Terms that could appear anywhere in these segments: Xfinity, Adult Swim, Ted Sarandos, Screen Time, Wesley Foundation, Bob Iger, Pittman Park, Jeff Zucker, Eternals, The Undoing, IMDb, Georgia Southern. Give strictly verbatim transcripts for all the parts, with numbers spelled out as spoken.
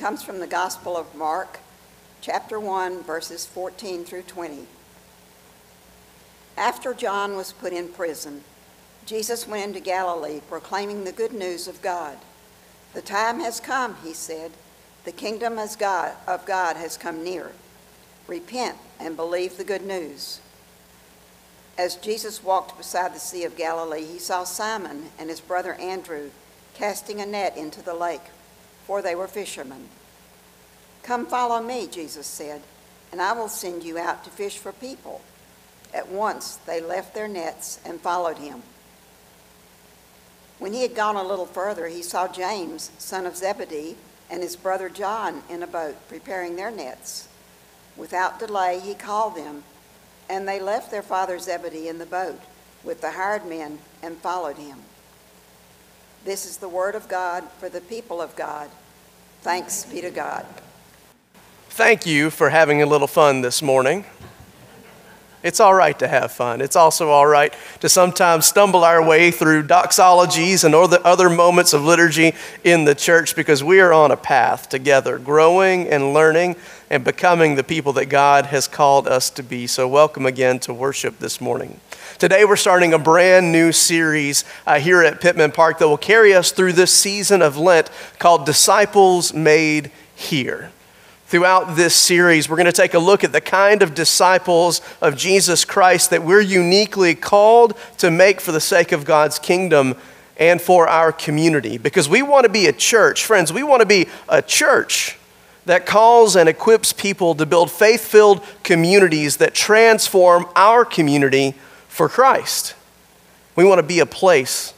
comes from the Gospel of Mark, chapter one, verses fourteen through twenty. After John was put in prison, Jesus went into Galilee, proclaiming the good news of God. "The time has come," he said. "The kingdom of God has come near. Repent and believe the good news." As Jesus walked beside the Sea of Galilee, he saw Simon and his brother Andrew casting a net into the lake, for they were fishermen. "Come follow me," Jesus said, "and I will send you out to fish for people." At once they left their nets and followed him. When he had gone a little further, he saw James, son of Zebedee, and his brother John in a boat preparing their nets. Without delay, he called them, and they left their father Zebedee in the boat with the hired men and followed him. This is the word of God for the people of God. Thanks be to God. Thank you for having a little fun this morning. It's all right to have fun. It's also all right to sometimes stumble our way through doxologies and other moments of liturgy in the church, because we are on a path together, growing and learning and becoming the people that God has called us to be. So welcome again to worship this morning. Today we're starting a brand new series uh, here at Pittman Park that will carry us through this season of Lent called Disciples Made Here. Throughout this series, we're going to take a look at the kind of disciples of Jesus Christ that we're uniquely called to make for the sake of God's kingdom and for our community. Because we want to be a church, friends, we want to be a church that calls and equips people to build faith-filled communities that transform our community for Christ. We want to be a place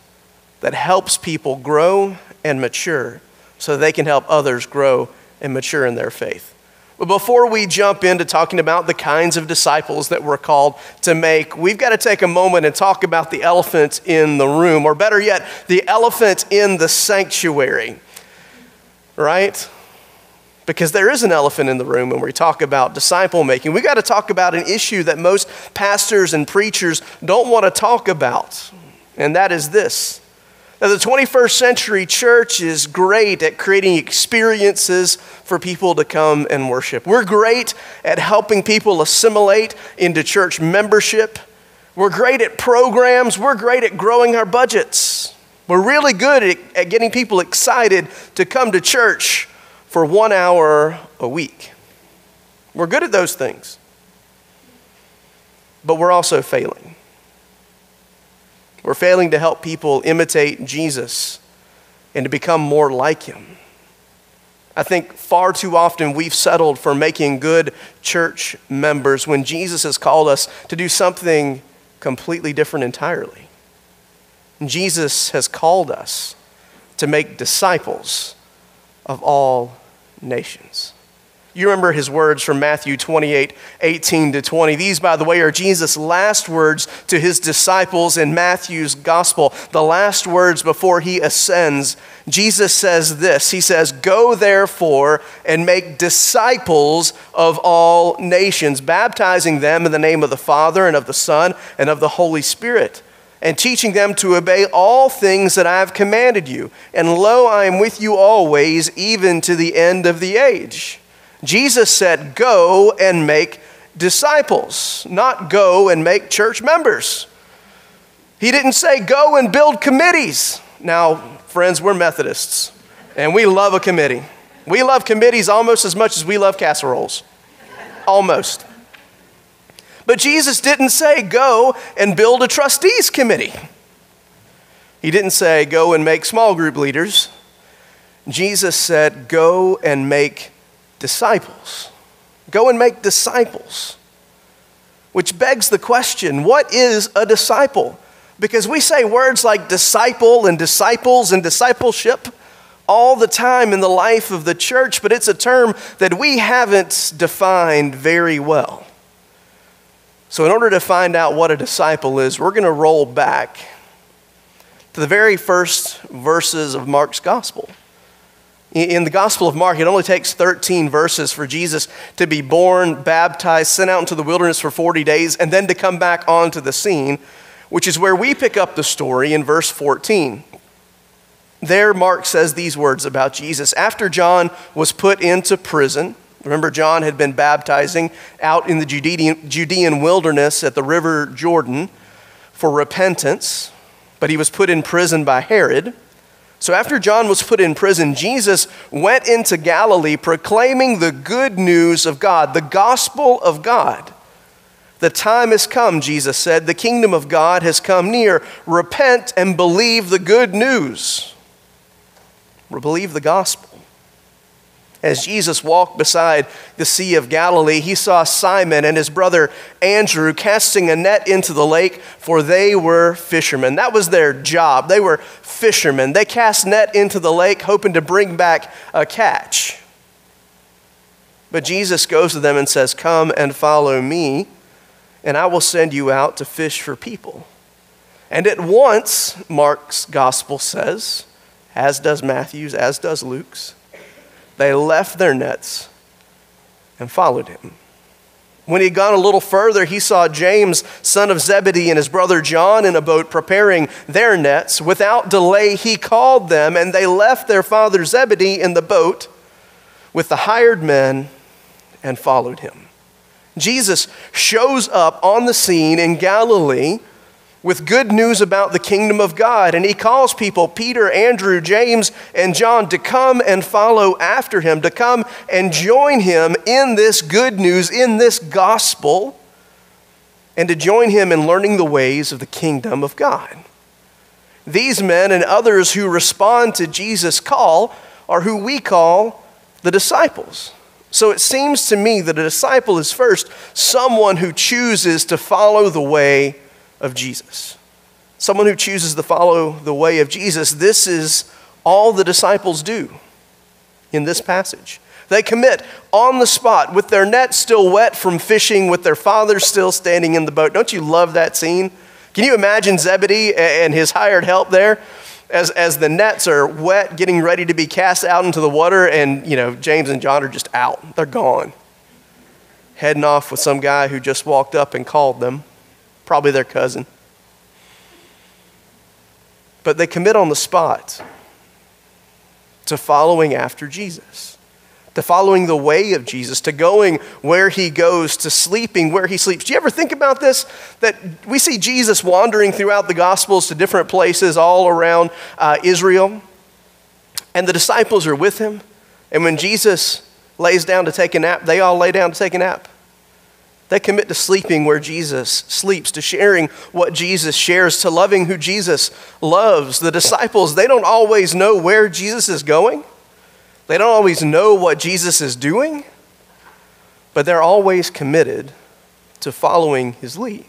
that helps people grow and mature so they can help others grow and mature in their faith. But before we jump into talking about the kinds of disciples that we're called to make, we've got to take a moment and talk about the elephant in the room, or better yet, the elephant in the sanctuary, right? Because there is an elephant in the room when we talk about disciple making. We've got to talk about an issue that most pastors and preachers don't want to talk about, and that is this. Now, the twenty-first century church is great at creating experiences for people to come and worship. We're great at helping people assimilate into church membership. We're great at programs. We're great at growing our budgets. We're really good at, at getting people excited to come to church for one hour a week. We're good at those things, but we're also failing. We're failing to help people imitate Jesus and to become more like him. I think far too often we've settled for making good church members when Jesus has called us to do something completely different entirely. Jesus has called us to make disciples of all nations. You remember his words from Matthew twenty-eight, eighteen to twenty. These, by the way, are Jesus' last words to his disciples in Matthew's gospel, the last words before he ascends. Jesus says this. He says, "Go therefore and make disciples of all nations, baptizing them in the name of the Father and of the Son and of the Holy Spirit, and teaching them to obey all things that I have commanded you. And lo, I am with you always, even to the end of the age." Jesus said, go and make disciples, not go and make church members. He didn't say, go and build committees. Now, friends, we're Methodists, and we love a committee. We love committees almost as much as we love casseroles, almost. But Jesus didn't say, go and build a trustees committee. He didn't say, go and make small group leaders. Jesus said, go and make disciples. Go and make disciples. Which begs the question, what is a disciple? Because we say words like disciple and disciples and discipleship all the time in the life of the church, but it's a term that we haven't defined very well. So in order to find out what a disciple is, we're going to roll back to the very first verses of Mark's gospel. In the Gospel of Mark, it only takes thirteen verses for Jesus to be born, baptized, sent out into the wilderness for forty days, and then to come back onto the scene, which is where we pick up the story in verse fourteen. there Mark says these words about Jesus. After John was put into prison, remember John had been baptizing out in the Judean, Judean wilderness at the river Jordan for repentance, but he was put in prison by Herod. So after John was put in prison, Jesus went into Galilee proclaiming the good news of God, the gospel of God. The time has come, Jesus said. The kingdom of God has come near. Repent and believe the good news. Believe the gospel. As Jesus walked beside the Sea of Galilee, he saw Simon and his brother Andrew casting a net into the lake, for they were fishermen. That was their job. They were fishermen. They cast net into the lake, hoping to bring back a catch. But Jesus goes to them and says, "Come and follow me, and I will send you out to fish for people." And at once, Mark's gospel says, as does Matthew's, as does Luke's, they left their nets and followed him. When he had gone a little further, he saw James, son of Zebedee, and his brother John in a boat preparing their nets. Without delay, he called them, and they left their father Zebedee in the boat with the hired men and followed him. Jesus shows up on the scene in Galilee with good news about the kingdom of God, and he calls people, Peter, Andrew, James, and John, to come and follow after him, to come and join him in this good news, in this gospel, and to join him in learning the ways of the kingdom of God. These men and others who respond to Jesus' call are who we call the disciples. So it seems to me that a disciple is first someone who chooses to follow the way of Jesus. Someone who chooses to follow the way of Jesus. This is all the disciples do in this passage. They commit on the spot with their net still wet from fishing, with their father still standing in the boat. Don't you love that scene? Can you imagine Zebedee and his hired help there? As, as the nets are wet, getting ready to be cast out into the water, and, you know, James and John are just out. They're gone. Heading off with some guy who just walked up and called them, probably their cousin. But they commit on the spot to following after Jesus, to following the way of Jesus, to going where he goes, to sleeping where he sleeps. Do you ever think about this? That we see Jesus wandering throughout the Gospels to different places all around uh, Israel, and the disciples are with him. And when Jesus lays down to take a nap, they all lay down to take a nap. They commit to sleeping where Jesus sleeps, to sharing what Jesus shares, to loving who Jesus loves. The disciples, they don't always know where Jesus is going. They don't always know what Jesus is doing, but they're always committed to following his lead.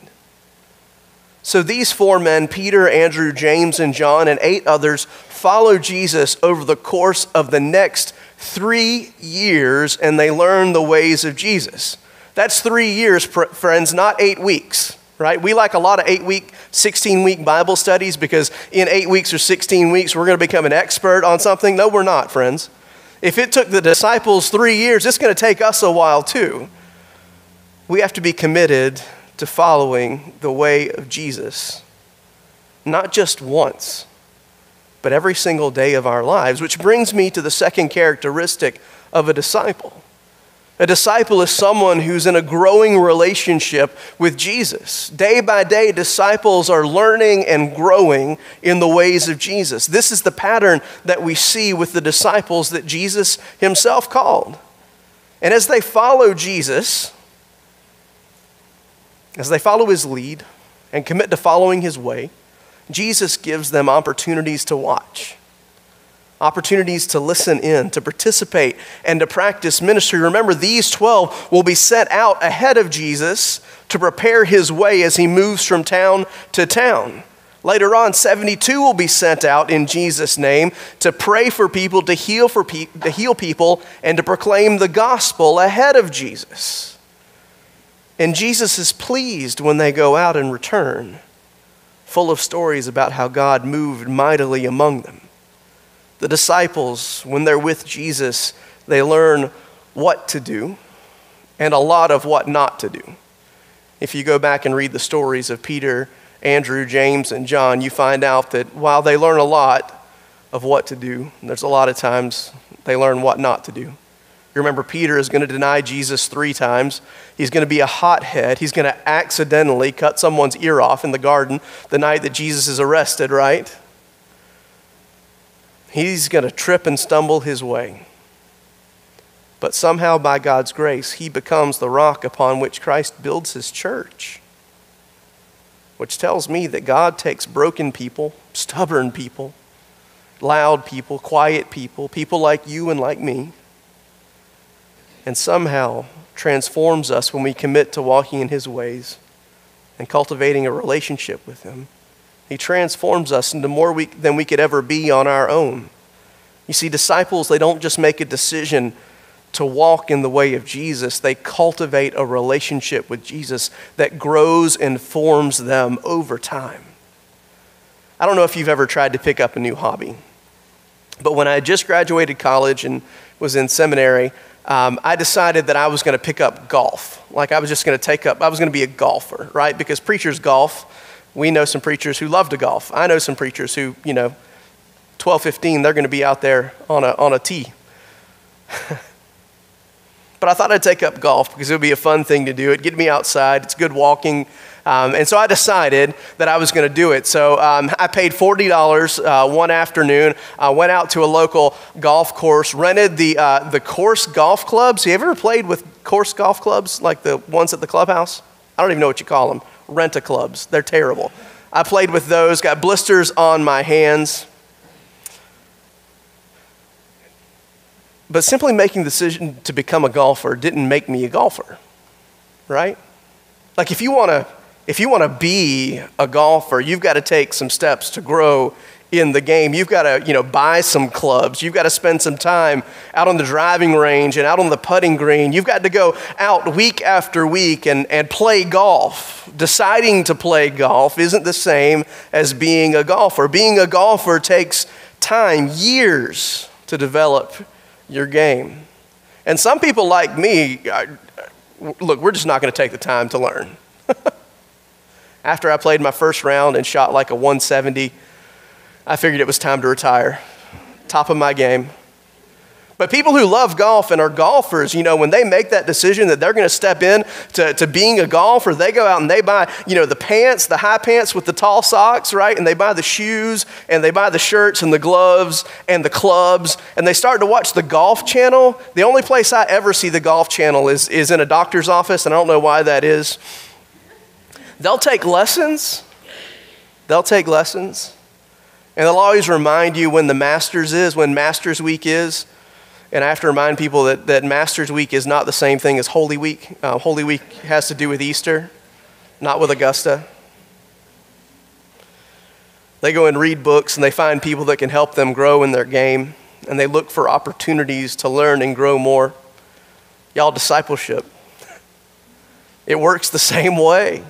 So these four men, Peter, Andrew, James, and John, and eight others, follow Jesus over the course of the next three years, and they learn the ways of Jesus. That's three years, friends, not eight weeks, right? We like a lot of eight-week, sixteen-week Bible studies because in eight weeks or sixteen weeks, we're going to become an expert on something. No, we're not, friends. If it took the disciples three years, it's going to take us a while too. We have to be committed to following the way of Jesus, not just once, but every single day of our lives, which brings me to the second characteristic of a disciple. A disciple is someone who's in a growing relationship with Jesus. Day by day, disciples are learning and growing in the ways of Jesus. This is the pattern that we see with the disciples that Jesus himself called. And as they follow Jesus, as they follow his lead and commit to following his way, Jesus gives them opportunities to watch. Opportunities to listen in, to participate, and to practice ministry. Remember, these twelve will be set out ahead of Jesus to prepare his way as he moves from town to town. Later on, seventy-two will be sent out in Jesus' name to pray for people, to heal, for pe- to heal people, and to proclaim the gospel ahead of Jesus. And Jesus is pleased when they go out and return, full of stories about how God moved mightily among them. The disciples, when they're with Jesus, they learn what to do and a lot of what not to do. If you go back and read the stories of Peter, Andrew, James, and John, you find out that while they learn a lot, of what to do. And there's a lot of times they learn what not to do. You remember Peter is going to deny Jesus three times. He's going to be a hothead. He's going to accidentally cut someone's ear off in the garden the night that Jesus is arrested, right? He's going to trip and stumble his way. But somehow by God's grace, he becomes the rock upon which Christ builds his church. Which tells me that God takes broken people, stubborn people, loud people, quiet people, people like you and like me, and somehow transforms us when we commit to walking in his ways and cultivating a relationship with him. He transforms us into more we, than we could ever be on our own. You see, disciples, they don't just make a decision to walk in the way of Jesus. They cultivate a relationship with Jesus that grows and forms them over time. I don't know if you've ever tried to pick up a new hobby, but when I had just graduated college and was in seminary, Um, I decided that I was going to pick up golf. Like I was just going to take up, I was going to be a golfer, right? Because preachers golf. We know some preachers who love to golf. I know some preachers who, you know, twelve, fifteen, they're going to be out there on a, on a tee. But I thought I'd take up golf because it would be a fun thing to do. It'd get me outside. It's good walking. Um, and so I decided that I was going to do it. So um, I paid forty dollars uh, one afternoon. I went out to a local golf course, rented the uh, the course golf clubs. You ever played with course golf clubs, like the ones at the clubhouse? I don't even know what you call them. Rent-a-clubs. They're terrible. I played with those, got blisters on my hands. But simply making the decision to become a golfer didn't make me a golfer, right? Like if you want to... If you want to be a golfer, you've got to take some steps to grow in the game. You've got to, you know, buy some clubs. You've got to spend some time out on the driving range and out on the putting green. You've got to go out week after week and, and play golf. Deciding to play golf isn't the same as being a golfer. Being a golfer takes time, years, to develop your game. And some people like me, I, look, we're just not going to take the time to learn. After I played my first round and shot like a one seventy, I figured it was time to retire. Top of my game. But people who love golf and are golfers, you know, when they make that decision that they're going to step in to, to being a golfer, they go out and they buy, you know, the pants, the high pants with the tall socks, right? And they buy the shoes and they buy the shirts and the gloves and the clubs. And they start to watch the Golf Channel. The only place I ever see the Golf Channel is, is in a doctor's office, and I don't know why that is. They'll take lessons, they'll take lessons, and they'll always remind you when the Masters is, when Masters Week is. And I have to remind people that, that Masters Week is not the same thing as Holy Week. Uh, Holy Week has to do with Easter, not with Augusta. They go and read books, and they find people that can help them grow in their game, and they look for opportunities to learn and grow more. Y'all, discipleship, it works the same way.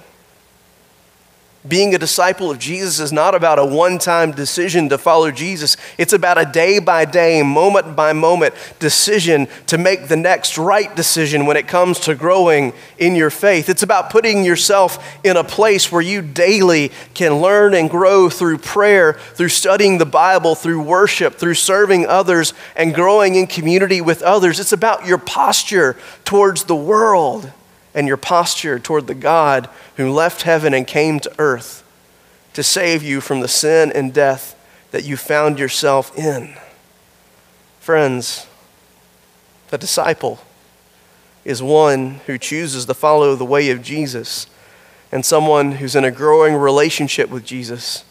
Being a disciple of Jesus is not about a one-time decision to follow Jesus. It's about a day-by-day, moment-by-moment decision to make the next right decision when it comes to growing in your faith. It's about putting yourself in a place where you daily can learn and grow through prayer, through studying the Bible, through worship, through serving others, and growing in community with others. It's about your posture towards the world and your posture toward the God who left heaven and came to earth to save you from the sin and death that you found yourself in. Friends, the disciple is one who chooses to follow the way of Jesus and someone who's in a growing relationship with Jesus.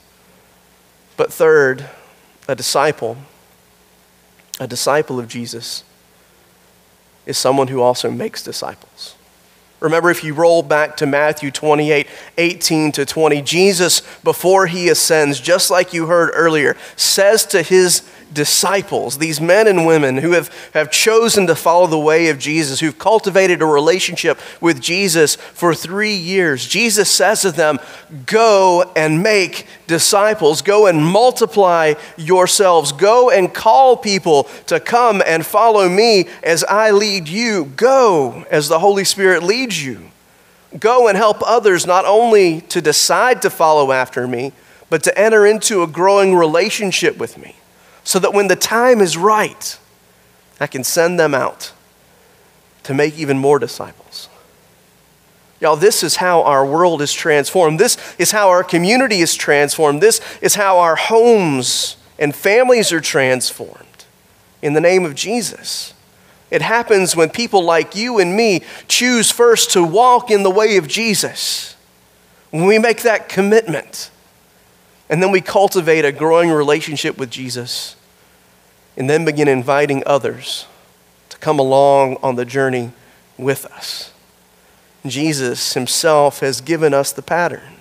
But third, a disciple, a disciple of Jesus is someone who also makes disciples. Remember, if you roll back to Matthew twenty-eight, eighteen to twenty, Jesus, before he ascends, just like you heard earlier, says to his disciples, these men and women who have, have chosen to follow the way of Jesus, who've cultivated a relationship with Jesus for three years, Jesus says to them, go and make disciples, go and multiply yourselves, go and call people to come and follow me as I lead you, go as the Holy Spirit leads you. Go and help others not only to decide to follow after me, but to enter into a growing relationship with me. so that when the time is right, I can send them out to make even more disciples. Y'all, this is how our world is transformed. This is how our community is transformed. This is how our homes and families are transformed in the name of Jesus. It happens when people like you and me choose first to walk in the way of Jesus. When we make that commitment, and then we cultivate a growing relationship with Jesus, and then begin inviting others to come along on the journey with us. Jesus himself has given us the pattern.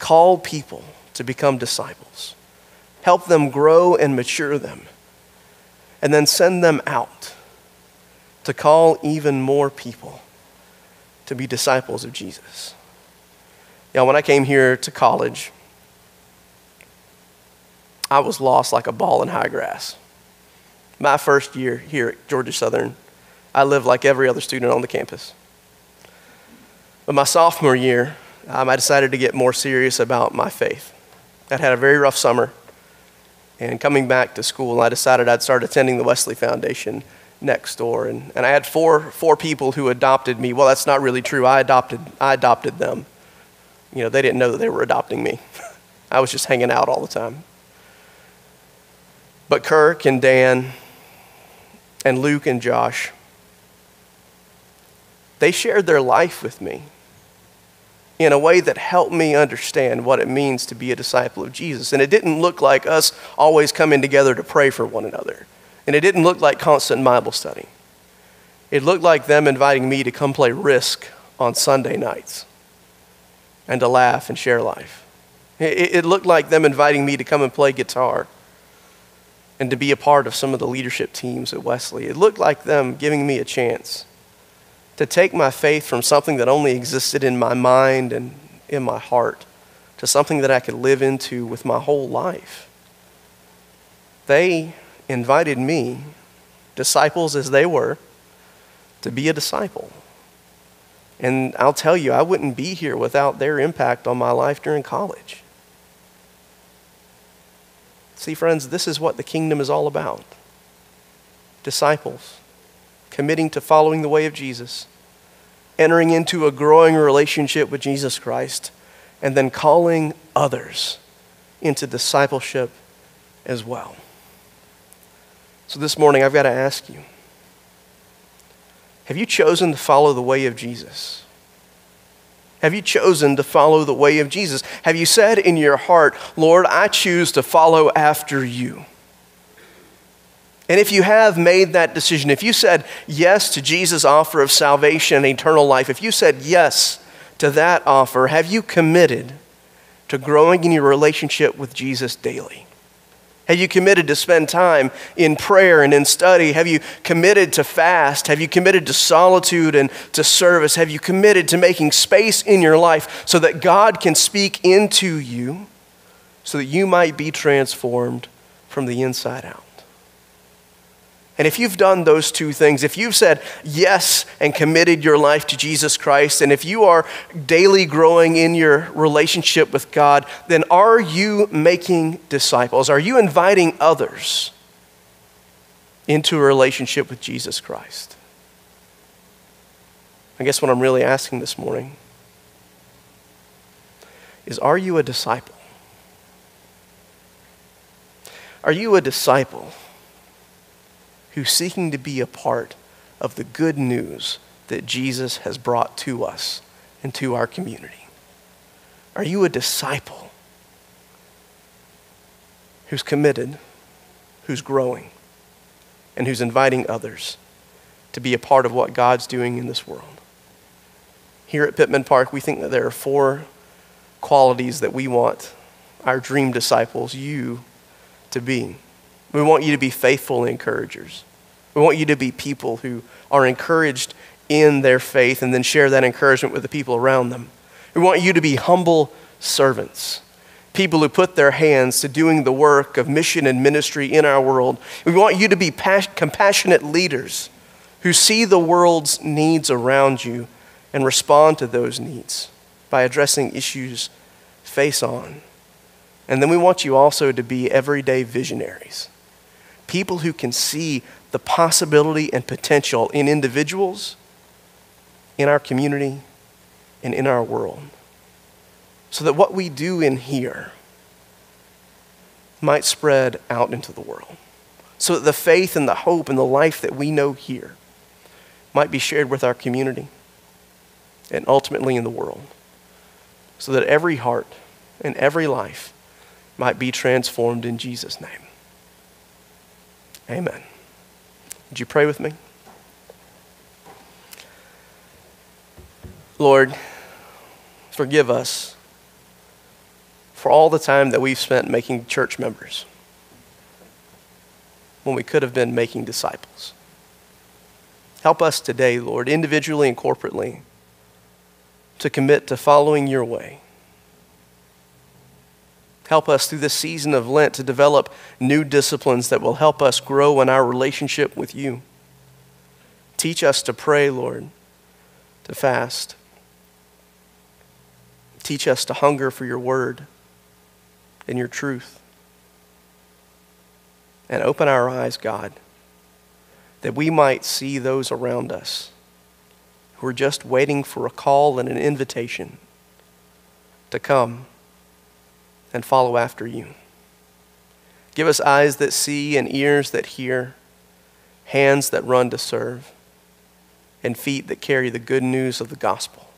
Call people to become disciples. Help them grow and mature them. And then send them out to call even more people to be disciples of Jesus. Now, when I came here to college, I was lost like a ball in high grass. My first year here at Georgia Southern, I lived like every other student on the campus. But my sophomore year, um, I decided to get more serious about my faith. I'd had a very rough summer, and coming back to school, I decided I'd start attending the Wesley Foundation next door. And, and I had four, four people who adopted me. Well, that's not really true. I adopted, I adopted them. You know, they didn't know that they were adopting me. I was just hanging out all the time. But Kirk and Dan and Luke and Josh, they shared their life with me in a way that helped me understand what it means to be a disciple of Jesus. And it didn't look like us always coming together to pray for one another. And it didn't look like constant Bible study. It looked like them inviting me to come play Risk on Sunday nights and to laugh and share life. It, it looked like them inviting me to come and play guitar and to be a part of some of the leadership teams at Wesley. It looked like them giving me a chance to take my faith from something that only existed in my mind and in my heart to something that I could live into with my whole life. They invited me, disciples as they were, to be a disciple. And I'll tell you, I wouldn't be here without their impact on my life during college. See, friends, this is what the kingdom is all about. Disciples committing to following the way of Jesus, entering into a growing relationship with Jesus Christ, and then calling others into discipleship as well. So this morning, I've got to ask you, have you chosen to follow the way of Jesus? Have you chosen to follow the way of Jesus? Have you said in your heart, Lord, I choose to follow after you? And if you have made that decision, if you said yes to Jesus' offer of salvation and eternal life, if you said yes to that offer, have you committed to growing in your relationship with Jesus daily? Have you committed to spend time in prayer and in study? Have you committed to fast? Have you committed to solitude and to service? Have you committed to making space in your life so that God can speak into you so that you might be transformed from the inside out? And if you've done those two things, if you've said yes and committed your life to Jesus Christ, and if you are daily growing in your relationship with God, then are you making disciples? Are you inviting others into a relationship with Jesus Christ? I guess what I'm really asking this morning is, are you a disciple? Are you a disciple who's seeking to be a part of the good news that Jesus has brought to us and to our community? Are you a disciple who's committed, who's growing, and who's inviting others to be a part of what God's doing in this world? Here at Pittman Park, we think that there are four qualities that we want our dream disciples, you, to be. We want you to be faithful encouragers. We want you to be people who are encouraged in their faith and then share that encouragement with the people around them. We want you to be humble servants, people who put their hands to doing the work of mission and ministry in our world. We want you to be compassionate leaders who see the world's needs around you and respond to those needs by addressing issues face on And then we want you also to be everyday visionaries, people who can see the possibility and potential in individuals, in our community, and in our world, so that what we do in here might spread out into the world, so that the faith and the hope and the life that we know here might be shared with our community and ultimately in the world, so that every heart and every life might be transformed in Jesus' name. Amen. Would you pray with me? Lord, forgive us for all the time that we've spent making church members when we could have been making disciples. Help us today, Lord, individually and corporately, to commit to following your way. Help us through this season of Lent to develop new disciplines that will help us grow in our relationship with you. Teach us to pray, Lord, to fast. Teach us to hunger for your word and your truth. And open our eyes, God, that we might see those around us who are just waiting for a call and an invitation to come and follow after you. Give us eyes that see and ears that hear, hands that run to serve, and feet that carry the good news of the gospel.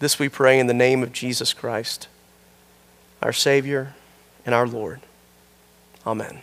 This we pray in the name of Jesus Christ, our Savior and our Lord. Amen.